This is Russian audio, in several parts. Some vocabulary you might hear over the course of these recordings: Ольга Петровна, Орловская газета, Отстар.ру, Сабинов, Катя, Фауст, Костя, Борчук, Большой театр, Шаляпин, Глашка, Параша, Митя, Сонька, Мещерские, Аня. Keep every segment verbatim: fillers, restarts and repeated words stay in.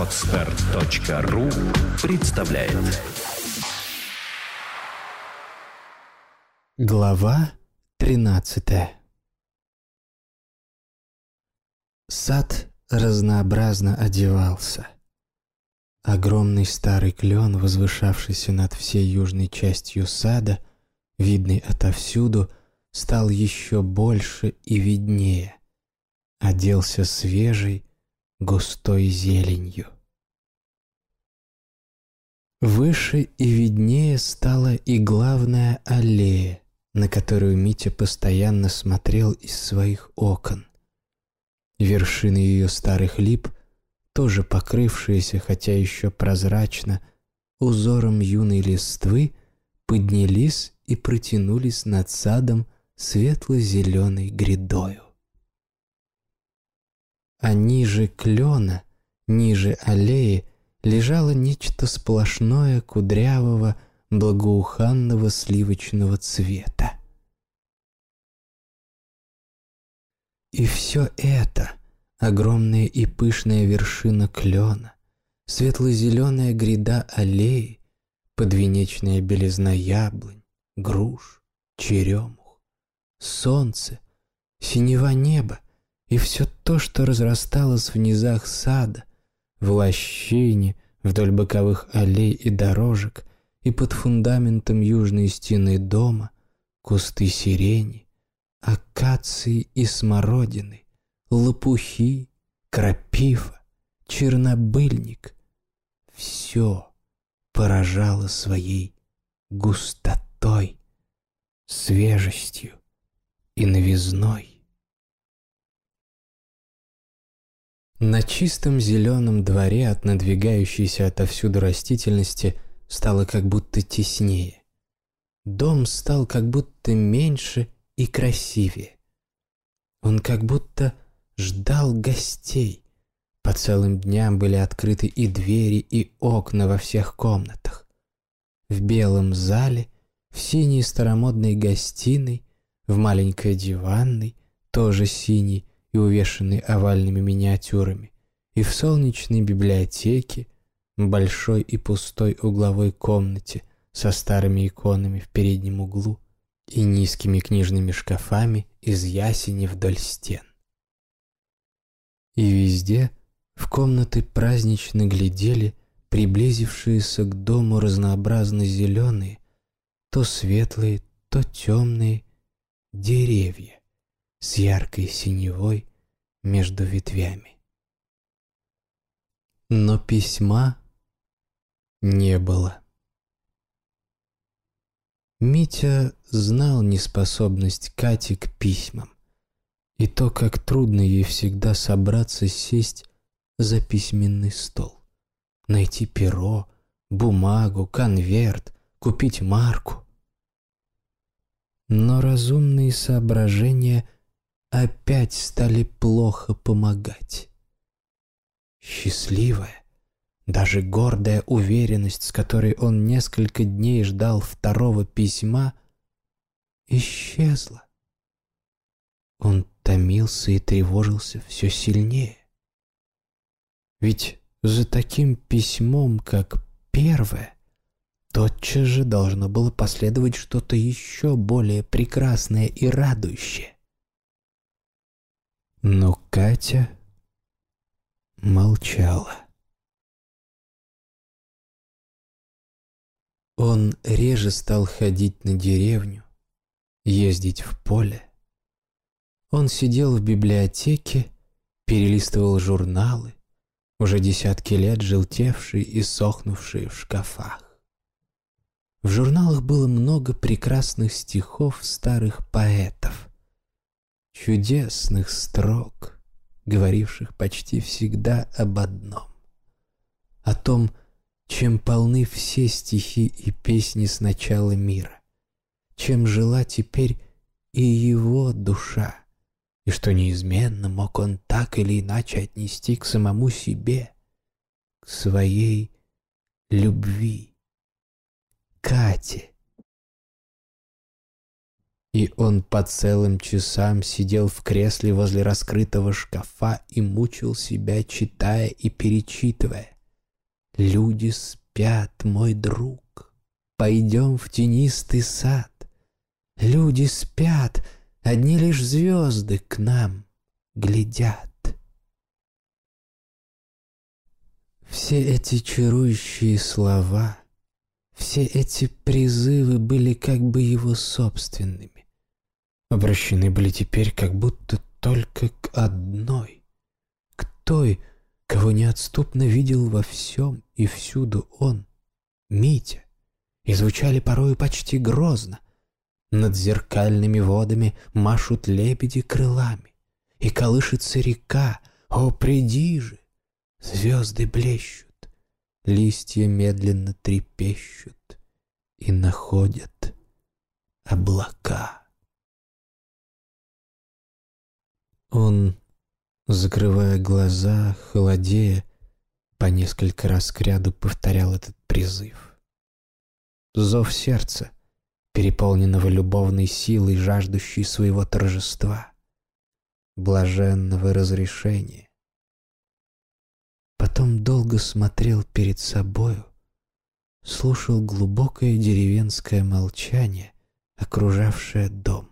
Отстар точка ру представляет. Глава тринадцатая. Сад разнообразно одевался. Огромный старый клен, возвышавшийся над всей южной частью сада, видный отовсюду, стал еще больше и виднее. Оделся свежей, густой зеленью. Выше и виднее стала и главная аллея, на которую Митя постоянно смотрел из своих окон. Вершины ее старых лип, тоже покрывшиеся, хотя еще прозрачно, узором юной листвы, поднялись и протянулись над садом светло-зеленой грядою. А ниже клена, ниже аллеи, лежало нечто сплошное кудрявого, благоуханного сливочного цвета. И все это, огромная и пышная вершина клена, светло-зеленая гряда аллеи, подвенечная белизна яблонь, груш, черемух, солнце, синева неба и все то, что разрасталось в низах сада, в лощине, вдоль боковых аллей и дорожек, и под фундаментом южной стены дома, кусты сирени, акации и смородины, лопухи, крапива, чернобыльник — все поражало своей густотой, свежестью и новизной. На чистом зеленом дворе от надвигающейся отовсюду растительности стало как будто теснее. Дом стал как будто меньше и красивее. Он как будто ждал гостей. По целым дням были открыты и двери, и окна во всех комнатах. В белом зале, в синей старомодной гостиной, в маленькой диванной, тоже синей и увешанной овальными миниатюрами, и в солнечной библиотеке, большой и пустой угловой комнате со старыми иконами в переднем углу, и низкими книжными шкафами из ясени вдоль стен. И везде в комнаты празднично глядели приблизившиеся к дому разнообразно зеленые, то светлые, то темные деревья с яркой синевой между ветвями. Но письма не было. Митя знал неспособность Кати к письмам и то, как трудно ей всегда собраться сесть за письменный стол, найти перо, бумагу, конверт, купить марку. Но разумные соображения опять стали плохо помогать. Счастливая, даже гордая уверенность, с которой он несколько дней ждал второго письма, исчезла. Он томился и тревожился все сильнее. Ведь за таким письмом, как первое, тотчас же должно было последовать что-то еще более прекрасное и радующее. Но Катя молчала. Он реже стал ходить на деревню, ездить в поле. Он сидел в библиотеке, перелистывал журналы, уже десятки лет желтевшие и сохнувшие в шкафах. В журналах было много прекрасных стихов старых поэтов, чудесных строк, говоривших почти всегда об одном, о том, чем полны все стихи и песни с начала мира, чем жила теперь и его душа, и что неизменно мог он так или иначе отнести к самому себе, к своей любви, Кате. И он по целым часам сидел в кресле возле раскрытого шкафа и мучил себя, читая и перечитывая. «Люди спят, мой друг, пойдем в тенистый сад. Люди спят, одни лишь звезды к нам глядят». Все эти чарующие слова, все эти призывы были как бы его собственными. Обращены были теперь как будто только к одной, к той, кого неотступно видел во всем и всюду он, Митя, и звучали порою почти грозно. Над зеркальными водами машут лебеди крылами, и колышется река, о, приди же! Звезды блещут, листья медленно трепещут и находят облака. Он, закрывая глаза, холодея, по несколько раз кряду повторял этот призыв. Зов сердца, переполненного любовной силой, жаждущей своего торжества, блаженного разрешения. Потом долго смотрел перед собою, слушал глубокое деревенское молчание, окружавшее дом,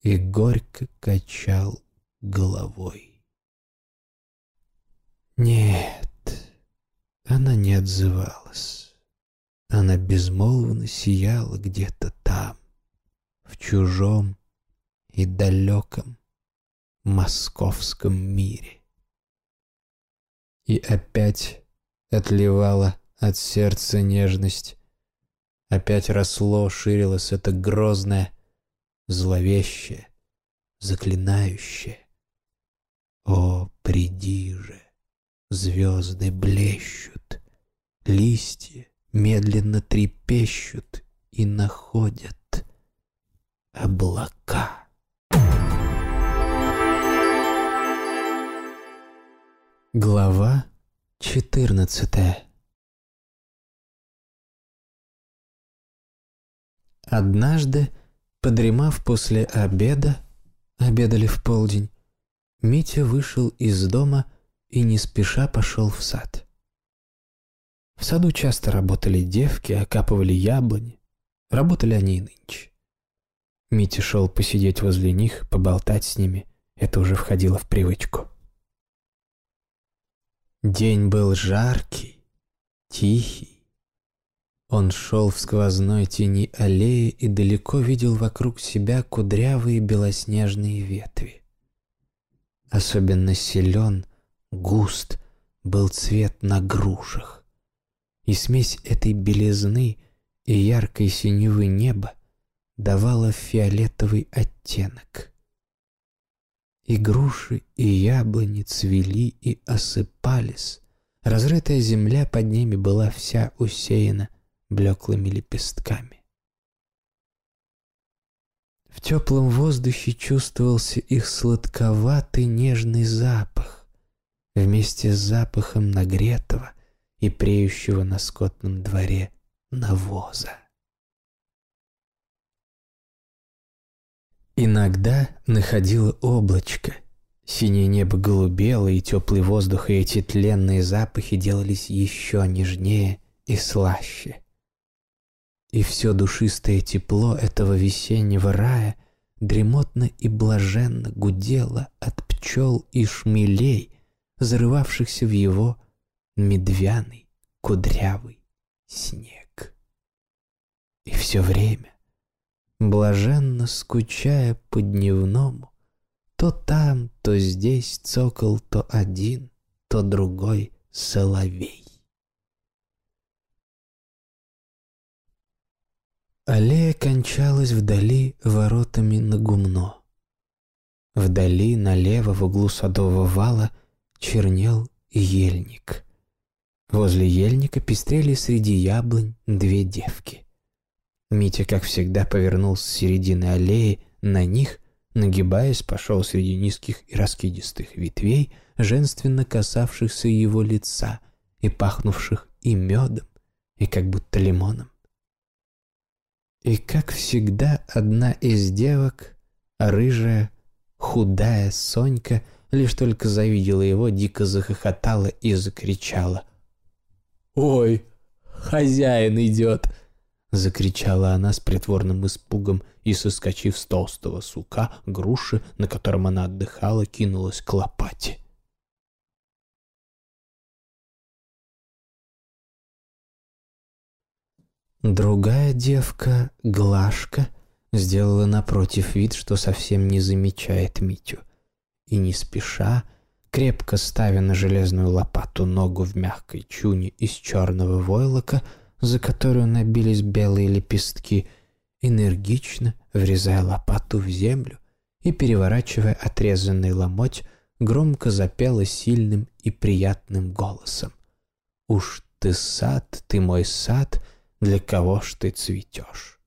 и горько качал головой. Нет, она не отзывалась. Она безмолвно сияла где-то там, в чужом и далеком московском мире. И опять отливала от сердца нежность. Опять росло, ширилось это грозное, зловещее, заклинающее. О, приди же! Звезды блещут, листья медленно трепещут и находят облака. Глава четырнадцатая. Однажды, подремав после обеда, обедали в полдень, Митя вышел из дома и не спеша пошел в сад. В саду часто работали девки, окапывали яблони. Работали они и нынче. Митя шел посидеть возле них, поболтать с ними. Это уже входило в привычку. День был жаркий, тихий. Он шел в сквозной тени аллеи и далеко видел вокруг себя кудрявые белоснежные ветви. Особенно силен, густ был цвет на грушах. И смесь этой белизны и яркой синевы неба давала фиолетовый оттенок. И груши, и яблони цвели и осыпались. Разрытая земля под ними была вся усеяна блеклыми лепестками. В теплом воздухе чувствовался их сладковатый нежный запах, вместе с запахом нагретого и преющего на скотном дворе навоза. Иногда находило облачко. Синее небо голубело, и теплый воздух, и эти тленные запахи делались еще нежнее и слаще. И все душистое тепло этого весеннего рая дремотно и блаженно гудело от пчел и шмелей, зарывавшихся в его медвяный кудрявый снег. И все время, блаженно скучая по-дневному, то там, то здесь цокал то один, то другой соловей. Аллея кончалась вдали воротами на гумно. Вдали, налево, в углу садового вала, чернел ельник. Возле ельника пестрели среди яблонь две девки. Митя, как всегда, повернул с середины аллеи на них, нагибаясь, пошел среди низких и раскидистых ветвей, женственно касавшихся его лица и пахнувших и медом, и как будто лимоном. И, как всегда, одна из девок, рыжая, худая Сонька, лишь только завидела его, дико захохотала и закричала. «Ой, хозяин идет!» — закричала она с притворным испугом и, соскочив с толстого сука груши, на котором она отдыхала, кинулась к лопате. Другая девка, Глашка, сделала напротив вид, что совсем не замечает Митю, и не спеша, крепко ставя на железную лопату ногу в мягкой чуне из черного войлока, за которую набились белые лепестки, энергично врезая лопату в землю и, переворачивая отрезанный ломоть, громко запела сильным и приятным голосом. «Уж ты сад, ты мой сад, для кого ж ты цветешь?»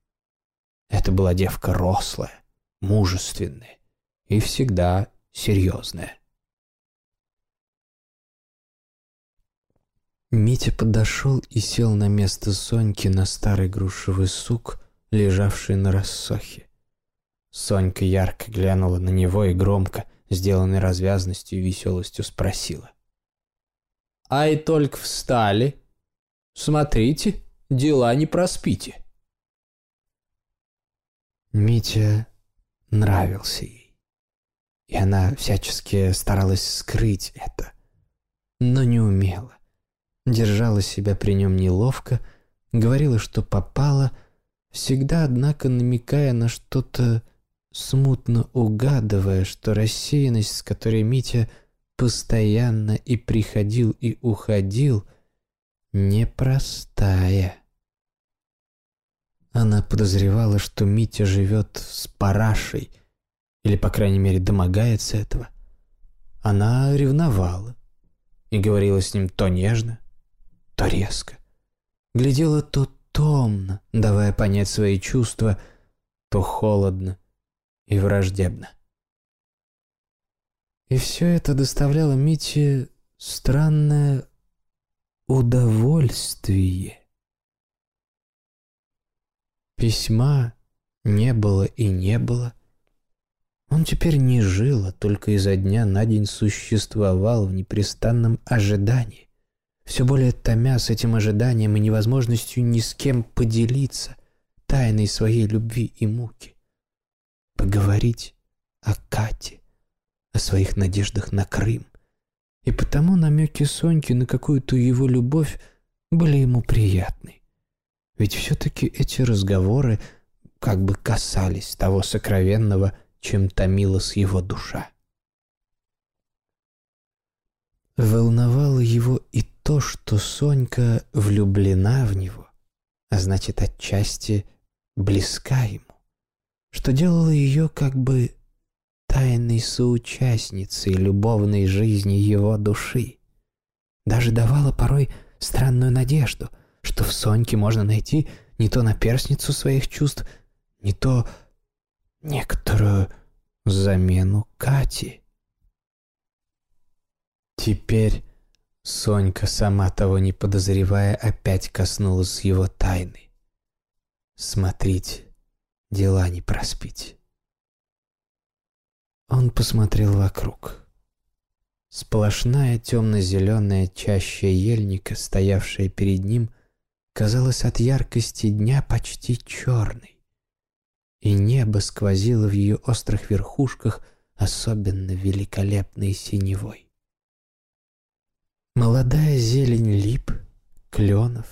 Это была девка рослая, мужественная и всегда серьезная. Митя подошел и сел на место Соньки на старый грушевый сук, лежавший на рассохе. Сонька ярко глянула на него и громко, сделанной развязностью и веселостью, спросила. «Ай, только встали! Смотрите, дела не проспите!» Митя нравился ей, и она всячески старалась скрыть это, но не умела. Держала себя при нем неловко, говорила, что попала, всегда, однако, намекая на что-то, смутно угадывая, что рассеянность, с которой Митя постоянно и приходил, и уходил, непростая. Она подозревала, что Митя живет с Парашей, или, по крайней мере, домогается этого. Она ревновала и говорила с ним то нежно, то резко, глядела то томно, давая понять свои чувства, то холодно и враждебно. И все это доставляло Мите странное удовольствие. Письма не было и не было. Он теперь не жил, а только изо дня на день существовал в непрестанном ожидании, все более томясь этим ожиданием и невозможностью ни с кем поделиться тайной своей любви и муки, поговорить о Кате, о своих надеждах на Крым. И потому намеки Соньки на какую-то его любовь были ему приятны. Ведь все-таки эти разговоры как бы касались того сокровенного, чем томилась его душа. Волновало его и то, что Сонька влюблена в него, а значит, отчасти близка ему, что делало ее как бы тайной соучастницей любовной жизни его души. Даже давало порой странную надежду, что в Соньке можно найти не то наперсницу своих чувств, не то некоторую замену Кати. Теперь Сонька, сама того не подозревая, опять коснулась его тайны. «Смотрите, дела не проспите». Он посмотрел вокруг. Сплошная темно-зеленая чаща ельника, стоявшая перед ним, казалась от яркости дня почти черной, и небо сквозило в ее острых верхушках особенно великолепной синевой. Молодая зелень лип, кленов,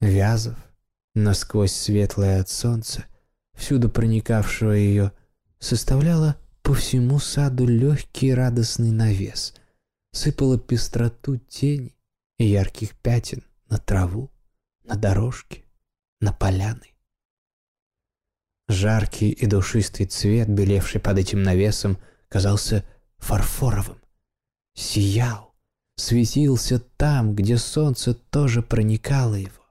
вязов, насквозь светлая от солнца, всюду проникавшего ее, составляла по всему саду легкий радостный навес, сыпала пестроту тени и ярких пятен на траву, на дорожки, на поляны. Жаркий и душистый цвет, белевший под этим навесом, казался фарфоровым, сиял, светился там, где солнце тоже проникало его.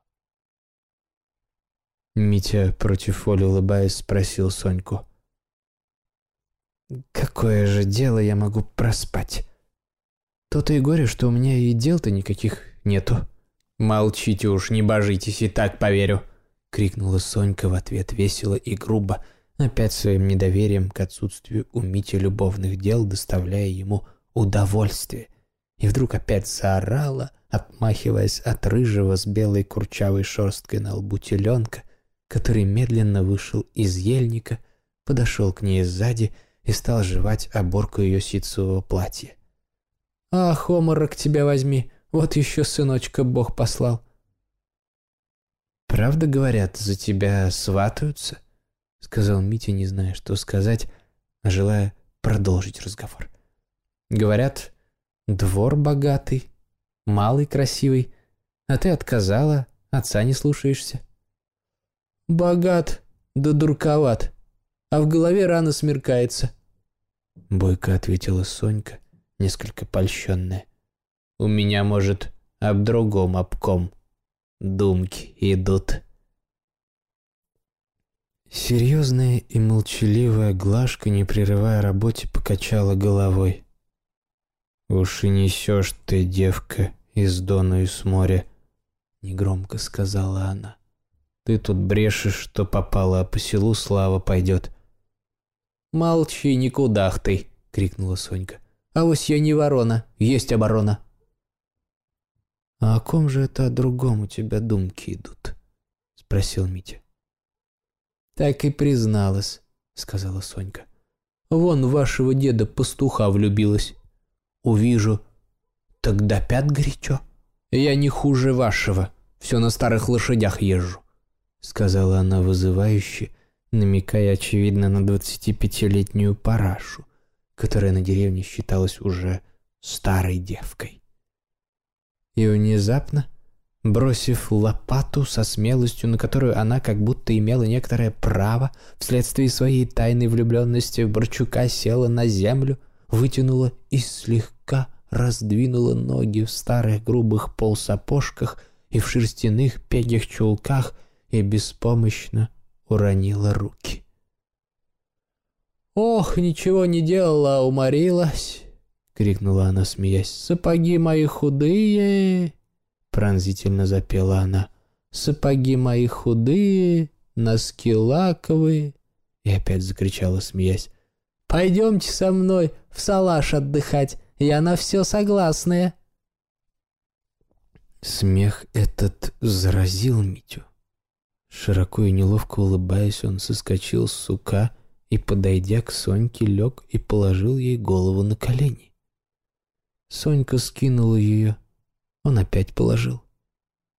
Митя, против воли улыбаясь, спросил Соньку. «Какое же дело я могу проспать? То-то и горе, что у меня и дел-то никаких нету». «Молчите уж, не божитесь, и так поверю. — крикнула Сонька в ответ весело и грубо, опять своим недоверием к отсутствию у Мити любовных дел, доставляя ему удовольствие. И вдруг опять заорала, отмахиваясь от рыжего с белой курчавой шерсткой на лбу теленка, который медленно вышел из ельника, подошел к ней сзади и стал жевать оборку ее ситцевого платья. «Ах, оморок тебя возьми, вот еще сыночка Бог послал!» «Правда, говорят, за тебя сватаются?» — сказал Митя, не зная, что сказать, а желая продолжить разговор. «Говорят, двор богатый, малый красивый, а ты отказала, отца не слушаешься». «Богат, да дурковат, а в голове рано смеркается», — бойко ответила Сонька, несколько польщенная. «У меня, может, об другом обком думки идут». Серьезная и молчаливая Глашка, не прерывая работе, покачала головой. «Уж и несешь ты, девка, из дону и с моря», — негромко сказала она. «Ты тут брешешь, что попало, а по селу слава пойдет». «Молчи, никудах ты!» — крикнула Сонька. «Авось я не ворона, есть оборона». «А о ком же это о другом у тебя думки идут?» — спросил Митя. «Так и призналась», — сказала Сонька. «Вон вашего деда пастуха влюбилась. Увижу, так до пят горячо. Я не хуже вашего, все на старых лошадях езжу», — сказала она вызывающе, намекая, очевидно, на двадцатипятилетнюю Парашу, которая на деревне считалась уже старой девкой. И внезапно, бросив лопату со смелостью, на которую она как будто имела некоторое право, вследствие своей тайной влюбленности в Борчука села на землю, вытянула и слегка раздвинула ноги в старых грубых полсапожках и в шерстяных пегих чулках и беспомощно уронила руки. «Ох, ничего не делала, уморилась!» — крикнула она, смеясь. «Сапоги мои худые!» Пронзительно запела она. «Сапоги мои худые, носки лаковые!» И опять закричала, смеясь. «Пойдемте со мной в салаш отдыхать, я на все согласная!» Смех этот заразил Митю. Широко и неловко улыбаясь, он соскочил с сука и, подойдя к Соньке, лег и положил ей голову на колени. Сонька скинула ее. Он опять положил,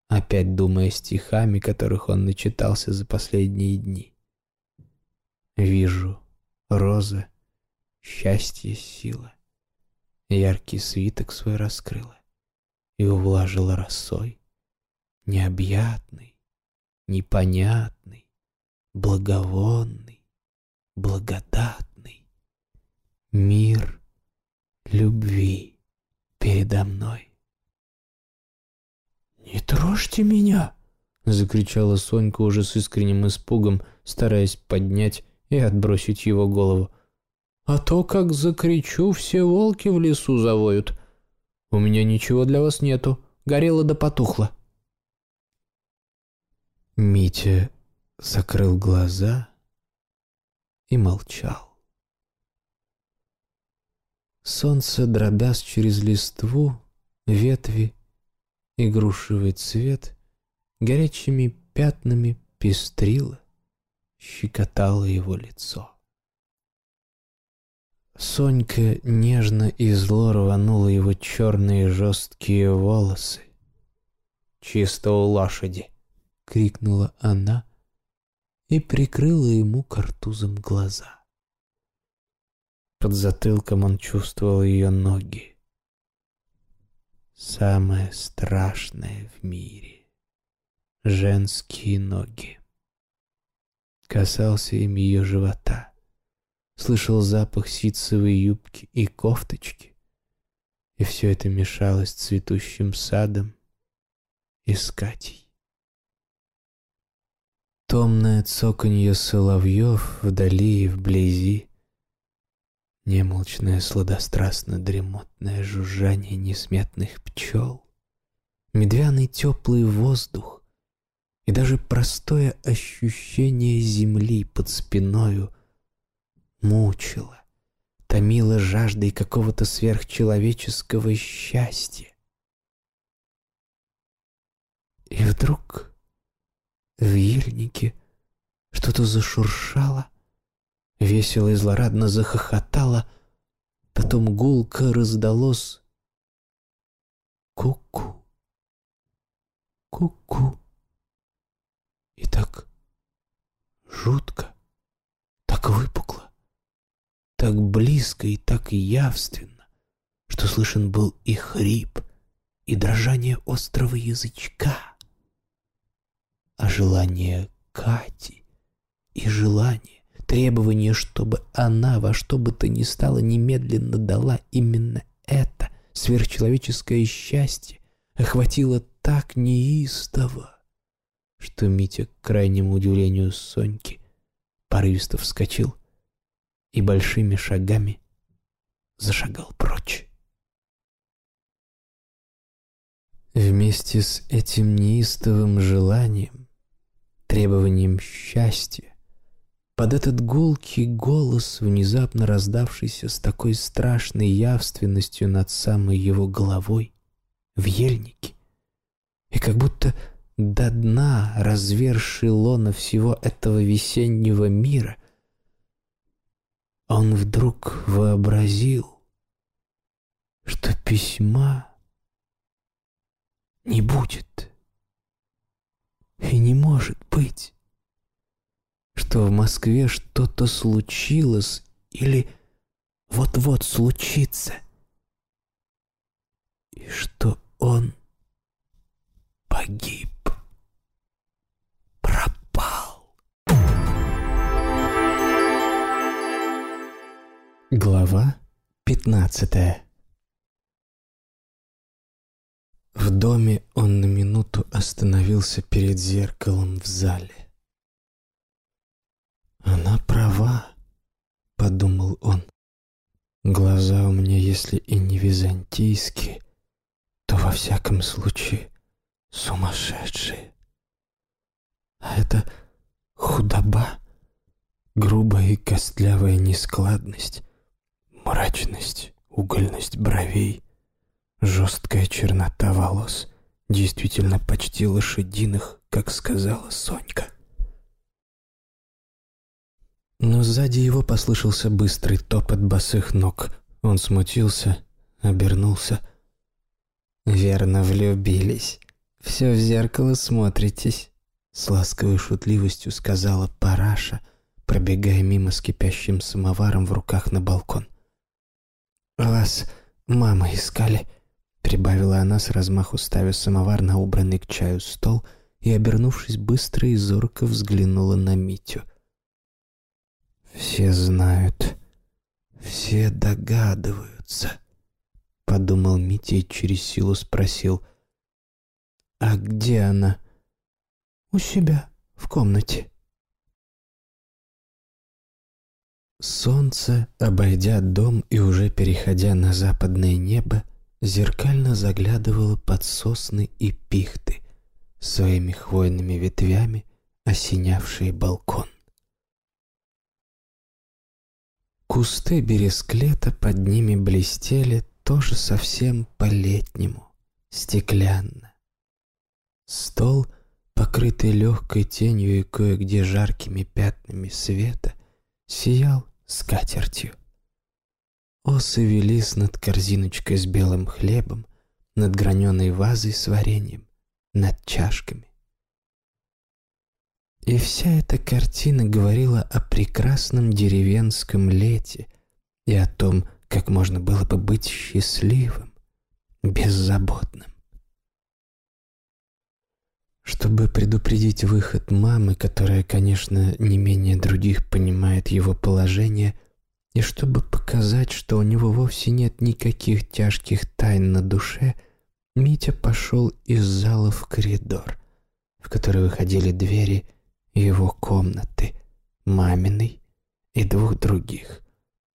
опять думая стихами, которых он начитался за последние дни. «Вижу, роза, счастье, сила, яркий свиток свой раскрыла и увлажила росой, необъятный, непонятный, благовонный, благодатный мир любви передо мной». «Не трожьте меня!» — закричала Сонька уже с искренним испугом, стараясь поднять и отбросить его голову. «А то, как закричу, все волки в лесу завоют. У меня ничего для вас нету, горело да потухло». Митя закрыл глаза и молчал. Солнце, дробясь через листву, ветви и грушевый цвет, горячими пятнами пестрило, щекотало его лицо. Сонька нежно и зло рванула его черные жесткие волосы. «Чисто у лошади!» — крикнула она и прикрыла ему картузом глаза. Под затылком он чувствовал ее ноги. Самое страшное в мире — женские ноги. Касался им ее живота, слышал запах ситцевой юбки и кофточки, и все это мешалось с цветущим садом и с Катей. Томное цоканье соловьев вдали и вблизи, немолчное сладострастно-дремотное жужжание несметных пчел, медвяный теплый воздух, и даже простое ощущение земли под спиною мучило, томило жаждой какого-то сверхчеловеческого счастья. И вдруг в ельнике что-то зашуршало, весело и злорадно захохотало, потом гулко раздалось «ку-ку, ку-ку». И так жутко, так выпукло, так близко и так явственно, что слышен был и хрип, и дрожание острого язычка, а желание Кати и желание, требование, чтобы она во что бы то ни стало немедленно дала именно это сверхчеловеческое счастье, охватило так неистово, что Митя, к крайнему удивлению Соньки, порывисто вскочил и большими шагами зашагал прочь. Вместе с этим неистовым желанием, требованием счастья, под этот гулкий голос, внезапно раздавшийся с такой страшной явственностью над самой его головой, в ельнике, и как будто до дна разверши лона всего этого весеннего мира, он вдруг вообразил, что письма не будет и не может быть, что в Москве что-то случилось или вот-вот случится, и что он погиб. Глава пятнадцатая. В доме он на минуту остановился перед зеркалом в зале. «Она права», — подумал он. «Глаза у меня, если и не византийские, то во всяком случае сумасшедшие. А это худоба, грубая и костлявая нескладность, мрачность, угольность бровей, жесткая чернота волос, действительно почти лошадиных, как сказала Сонька». Но сзади его послышался быстрый топот босых ног. Он смутился, обернулся. «Верно, влюбились. Все в зеркало смотритесь», — с ласковой шутливостью сказала Параша, пробегая мимо с кипящим самоваром в руках на балкон. «Вас мама искали», — прибавила она с размаху, ставя самовар на убранный к чаю стол и, обернувшись быстро и зорко, взглянула на Митю. «Все знают, все догадываются», — подумал Митя и через силу спросил. «А где она?» «У себя, в комнате». Солнце, обойдя дом и уже переходя на западное небо, зеркально заглядывало под сосны и пихты, своими хвойными ветвями осенявшие балкон. Кусты бересклета под ними блестели тоже совсем по-летнему, стеклянно. Стол, покрытый легкой тенью и кое-где жаркими пятнами света, сиял скатертью. Осы велись над корзиночкой с белым хлебом, над граненой вазой с вареньем, над чашками. И вся эта картина говорила о прекрасном деревенском лете и о том, как можно было бы быть счастливым, беззаботным. Чтобы предупредить выход мамы, которая, конечно, не менее других понимает его положение, и чтобы показать, что у него вовсе нет никаких тяжких тайн на душе, Митя пошел из зала в коридор, в который выходили двери его комнаты, маминой и двух других,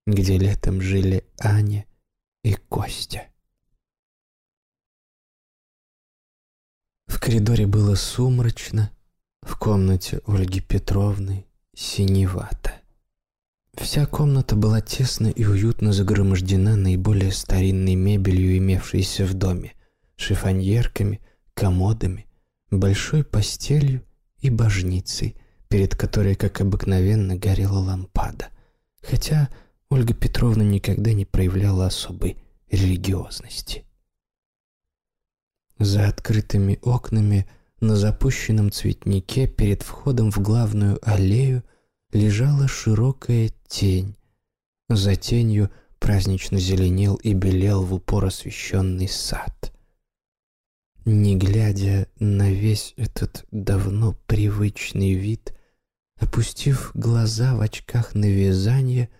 где летом жили Аня и Костя. В коридоре было сумрачно, В комнате Ольги Петровны синевато. Вся комната была тесно и уютно загромождена наиболее старинной мебелью, имевшейся в доме, шифоньерками, комодами, большой постелью и божницей, перед которой, как обыкновенно, горела лампада, хотя Ольга Петровна никогда не проявляла особой религиозности. За открытыми окнами на запущенном цветнике перед входом в главную аллею лежала широкая тень. За тенью празднично зеленел и белел в упор освещенный сад. Не глядя на весь этот давно привычный вид, опустив глаза в очках на вязание,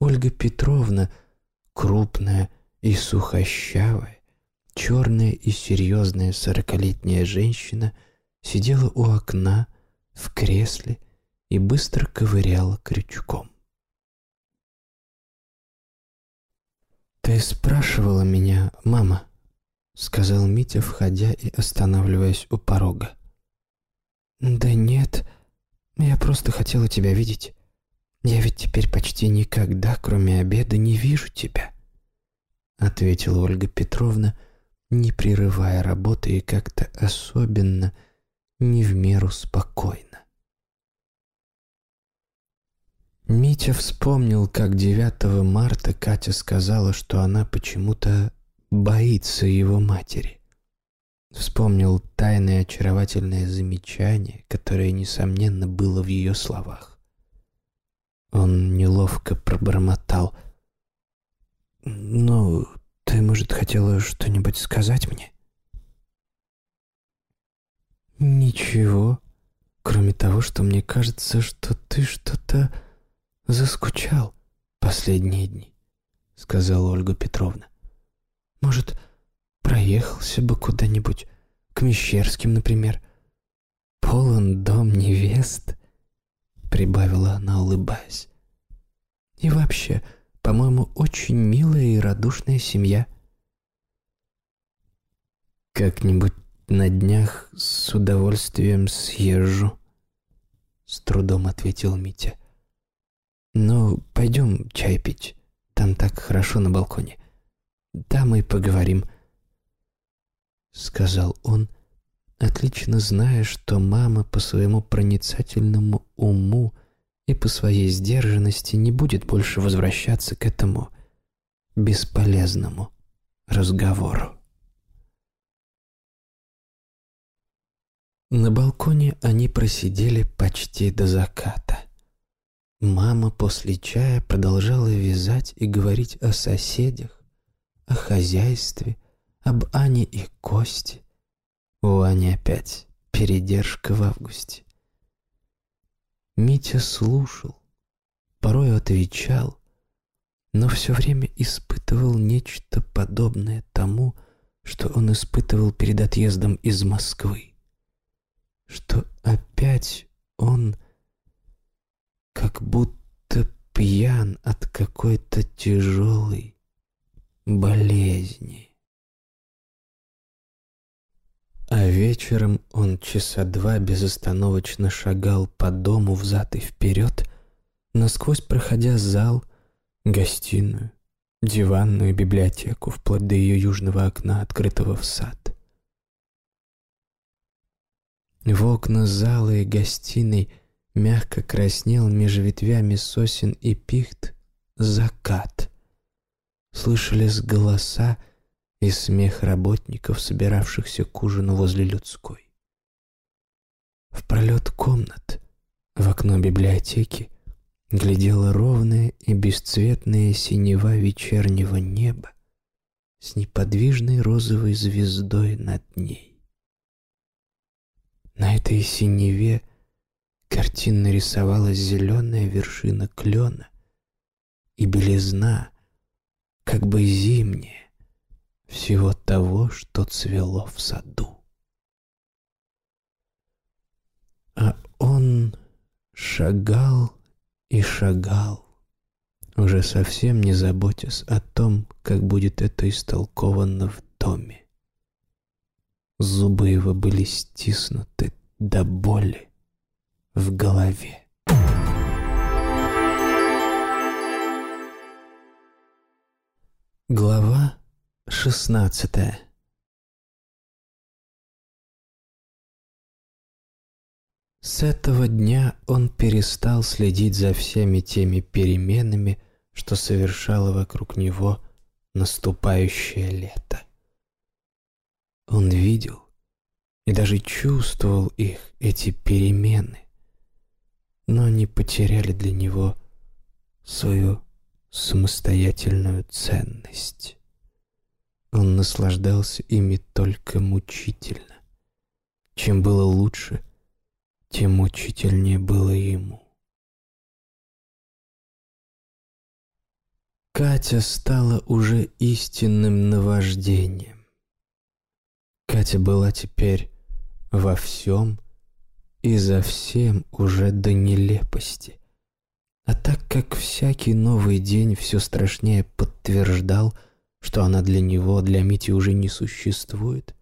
Ольга Петровна, крупная и сухощавая, черная и серьезная сорокалетняя женщина, сидела у окна в кресле и быстро ковыряла крючком. «Ты спрашивала меня, мама?» — сказал Митя, входя и останавливаясь у порога. «Да нет, я просто хотела тебя видеть. Я ведь теперь почти никогда, кроме обеда, не вижу тебя», — ответила Ольга Петровна, не прерывая работы и как-то особенно, не в меру спокойно. Митя вспомнил, как девятого марта Катя сказала, что она почему-то боится его матери. Вспомнил тайное очаровательное замечание, которое, несомненно, было в ее словах. Он неловко пробормотал: «Ну, ты, может, хотела что-нибудь сказать мне?» «Ничего, кроме того, что мне кажется, что ты что-то заскучал последние дни», — сказала Ольга Петровна. «Может, проехался бы куда-нибудь, к Мещерским, например. Полон дом невест», — прибавила она, улыбаясь. «И вообще, по-моему, очень милая и радушная семья». «Как-нибудь на днях с удовольствием съезжу», — с трудом ответил Митя. «Ну, пойдем чай пить. Там так хорошо на балконе. Там и поговорим», — сказал он, отлично зная, что мама по своему проницательному уму и по своей сдержанности не будет больше возвращаться к этому бесполезному разговору. На балконе они просидели почти до заката. Мама после чая продолжала вязать и говорить о соседях, о хозяйстве, об Ане и Косте. У Ани опять передержка в августе. Митя слушал, порой отвечал, но все время испытывал нечто подобное тому, что он испытывал перед отъездом из Москвы. Что опять он как будто пьян от какой-то тяжелой болезни. А вечером он часа два безостановочно шагал по дому взад и вперед, насквозь проходя зал, гостиную, диванную, библиотеку, вплоть до ее южного окна, открытого в сад. В окна зала и гостиной мягко краснел меж ветвями сосен и пихт закат. Слышались голоса и смех работников, собиравшихся к ужину возле людской. В пролет комнат, в окно библиотеки, глядела ровная и бесцветная синева вечернего неба с неподвижной розовой звездой над ней. На этой синеве картинно рисовалась зеленая вершина клена и белизна, как бы зимняя, всего того, что цвело в саду. А он шагал и шагал, уже совсем не заботясь о том, как будет это истолковано в доме. Зубы его были стиснуты до боли в голове. Глава шестнадцатая. С этого дня он перестал следить за всеми теми переменами, что совершало вокруг него наступающее лето. Он видел и даже чувствовал их, эти перемены, но они потеряли для него свою самостоятельную ценность. Он наслаждался ими только мучительно. Чем было лучше, тем мучительнее было ему. Катя стала уже истинным наваждением. Катя была теперь во всем и за всем уже до нелепости. А так как всякий новый день все страшнее подтверждал, что она для него, для Мити уже не существует,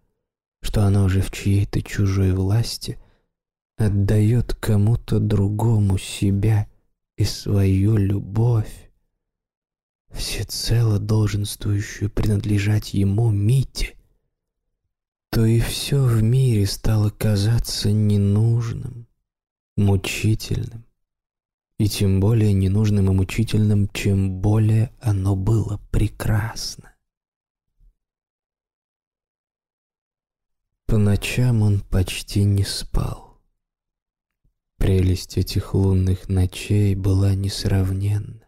что она уже в чьей-то чужой власти, отдает кому-то другому себя и свою любовь, всецело долженствующую принадлежать ему, Мите, то и все в мире стало казаться ненужным, мучительным, и тем более ненужным и мучительным, чем более оно было прекрасно. По ночам он почти не спал. Прелесть этих лунных ночей была несравненна.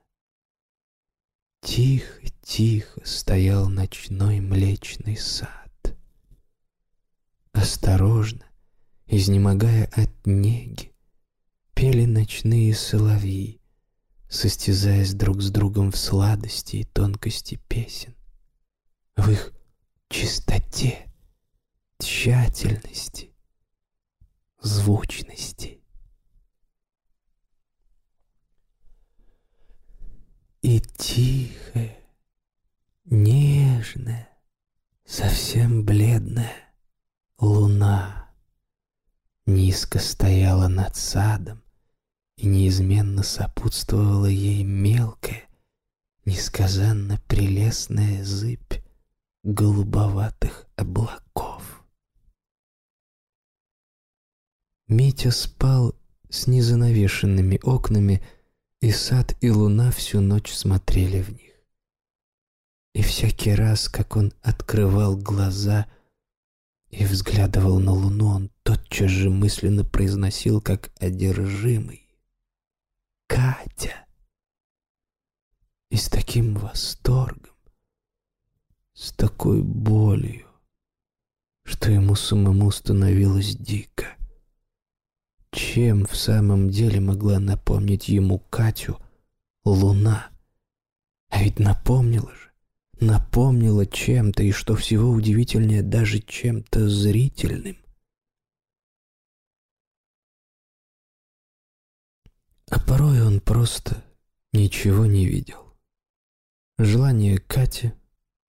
Тихо-тихо стоял ночной млечный сад. Осторожно, изнемогая от неги, пели ночные соловьи, состязаясь друг с другом в сладости и тонкости песен, в их чистоте, тщательности, звучности. И тихая, нежная, совсем бледная луна низко стояла над садом, и неизменно сопутствовала ей мелкая, несказанно прелестная зыбь голубоватых облаков. Митя спал с незанавешенными окнами, и сад и луна всю ночь смотрели в них. И всякий раз, как он открывал глаза и взглядывал на луну, он тотчас же мысленно произносил, как одержимый: «Катя!» И с таким восторгом, с такой болью, что ему самому становилось дико. Чем в самом деле могла напомнить ему Катю луна? А ведь напомнила же, напомнила чем-то, и что всего удивительнее, даже чем-то зрительным. А порой он просто ничего не видел. Желание Кати,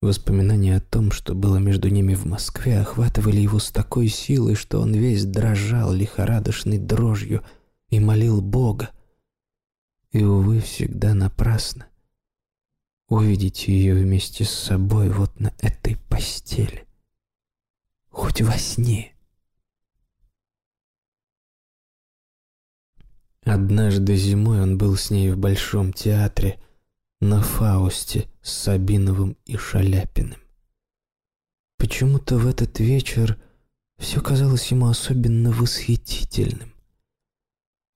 воспоминания о том, что было между ними в Москве, охватывали его с такой силой, что он весь дрожал лихорадочной дрожью и молил Бога. И, увы, всегда напрасно. Увидеть ее вместе с собой вот на этой постели. Хоть во сне. Однажды зимой он был с ней в Большом театре на «Фаусте» с Сабиновым и Шаляпиным. Почему-то в этот вечер все казалось ему особенно восхитительным.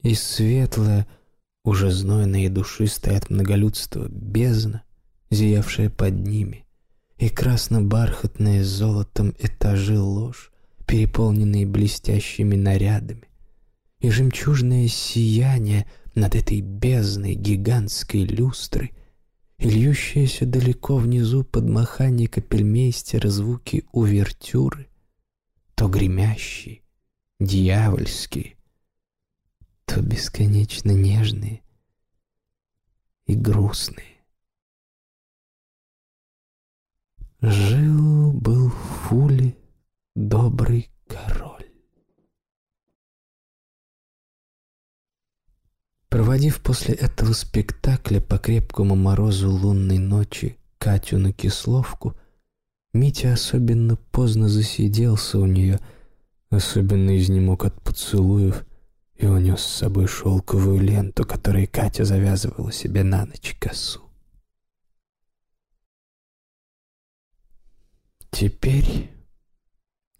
И светлая, уже знойная и душистая от многолюдства бездна, зиявшая под ними, и красно-бархатные золотом этажи лож, переполненные блестящими нарядами, и жемчужное сияние над этой бездной гигантской люстры, и льющиеся далеко внизу под махание капельмейстера звуки увертюры, то гремящие, дьявольские, то бесконечно нежные и грустные. Жил-был в Фуле добрый король. Проводив после этого спектакля по крепкому морозу лунной ночи Катю на Кисловку, Митя особенно поздно засиделся у нее, особенно изнемог от поцелуев и унес с собой шелковую ленту, которой Катя завязывала себе на ночь косу. Теперь,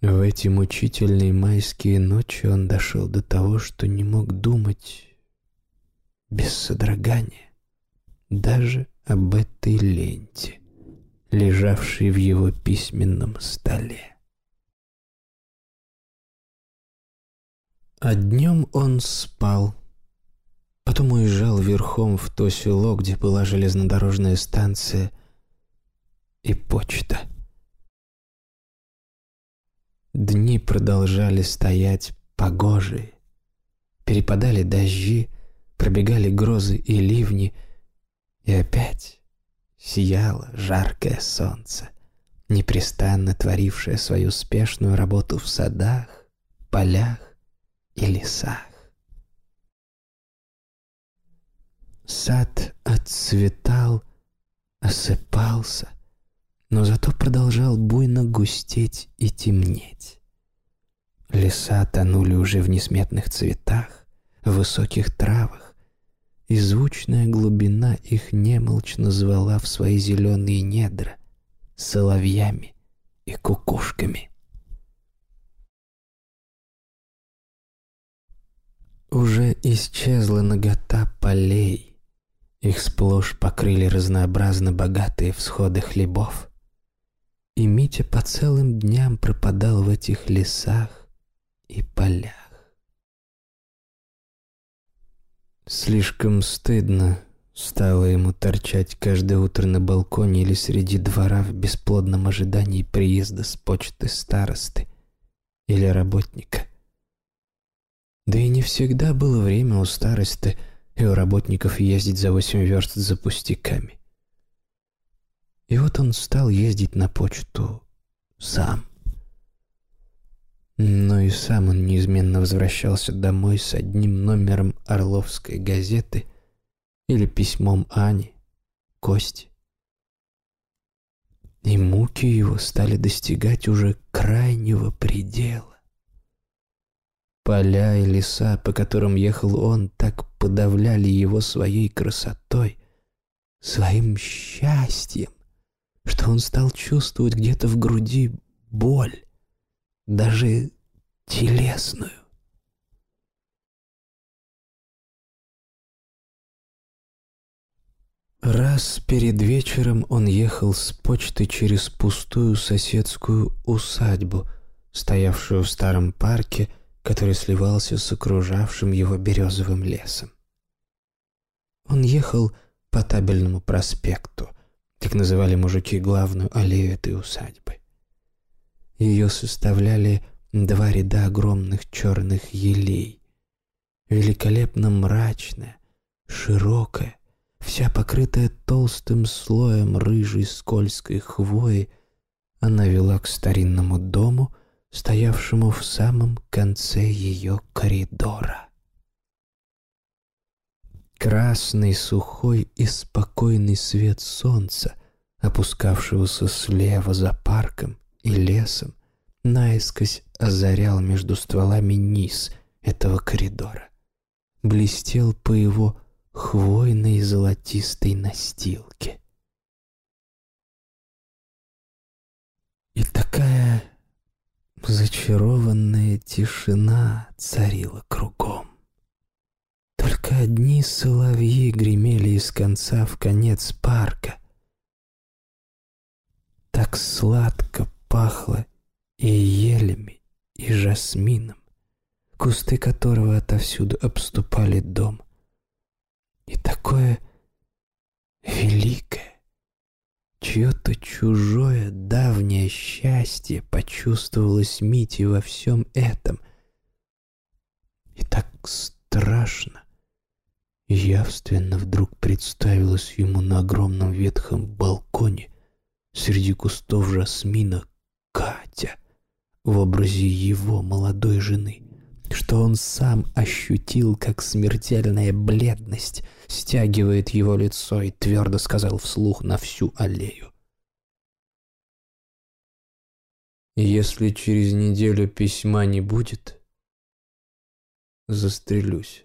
в эти мучительные майские ночи, он дошел до того, что не мог думать без содрогания даже об этой ленте, лежавшей в его письменном столе. А днем он спал, потом уезжал верхом в то село, где была железнодорожная станция и почта. Дни продолжали стоять погожие, перепадали дожди, пробегали грозы и ливни, и опять сияло жаркое солнце, непрестанно творившее свою спешную работу в садах, полях и лесах. Сад отцветал, осыпался, но зато продолжал буйно густеть и темнеть. Леса тонули уже в несметных цветах, в высоких травах, и звучная глубина их немолчно звала в свои зеленые недра соловьями и кукушками. Уже исчезла нагота полей, их сплошь покрыли разнообразно богатые всходы хлебов. И Митя по целым дням пропадал в этих лесах и полях. Слишком стыдно стало ему торчать каждое утро на балконе или среди двора в бесплодном ожидании приезда с почты старосты или работника. Да и не всегда было время у старосты и у работников ездить за восемь верст за пустяками. И вот он стал ездить на почту сам. Но и сам он неизменно возвращался домой с одним номером Орловской газеты или письмом Ани, Кости. И муки его стали достигать уже крайнего предела. Поля и леса, по которым ехал он, так подавляли его своей красотой, своим счастьем, что он стал чувствовать где-то в груди боль, даже телесную. Раз перед вечером он ехал с почты через пустую соседскую усадьбу, стоявшую в старом парке, который сливался с окружавшим его березовым лесом. Он ехал по Табельному проспекту, как называли мужики главную аллею этой усадьбы. Ее составляли два ряда огромных черных елей. Великолепно мрачная, широкая, вся покрытая толстым слоем рыжей скользкой хвои, она вела к старинному дому, стоявшему в самом конце ее коридора. Красный, сухой и спокойный свет солнца, опускавшегося слева за парком и лесом, наискось озарял между стволами низ этого коридора, блестел по его хвойной золотистой настилке. И такая зачарованная тишина царила кругом. Только одни соловьи гремели из конца в конец парка. Так сладко пахло и елями, и жасмином, кусты которого отовсюду обступали дом. И такое великое, чье-то чужое давнее счастье почувствовалось Мите во всем этом. И так страшно явственно вдруг представилось ему на огромном ветхом балконе среди кустов жасмина Катя в образе его молодой жены, что он сам ощутил, как смертельная бледность стягивает его лицо, и твердо сказал вслух на всю аллею: «Если через неделю письма не будет, застрелюсь».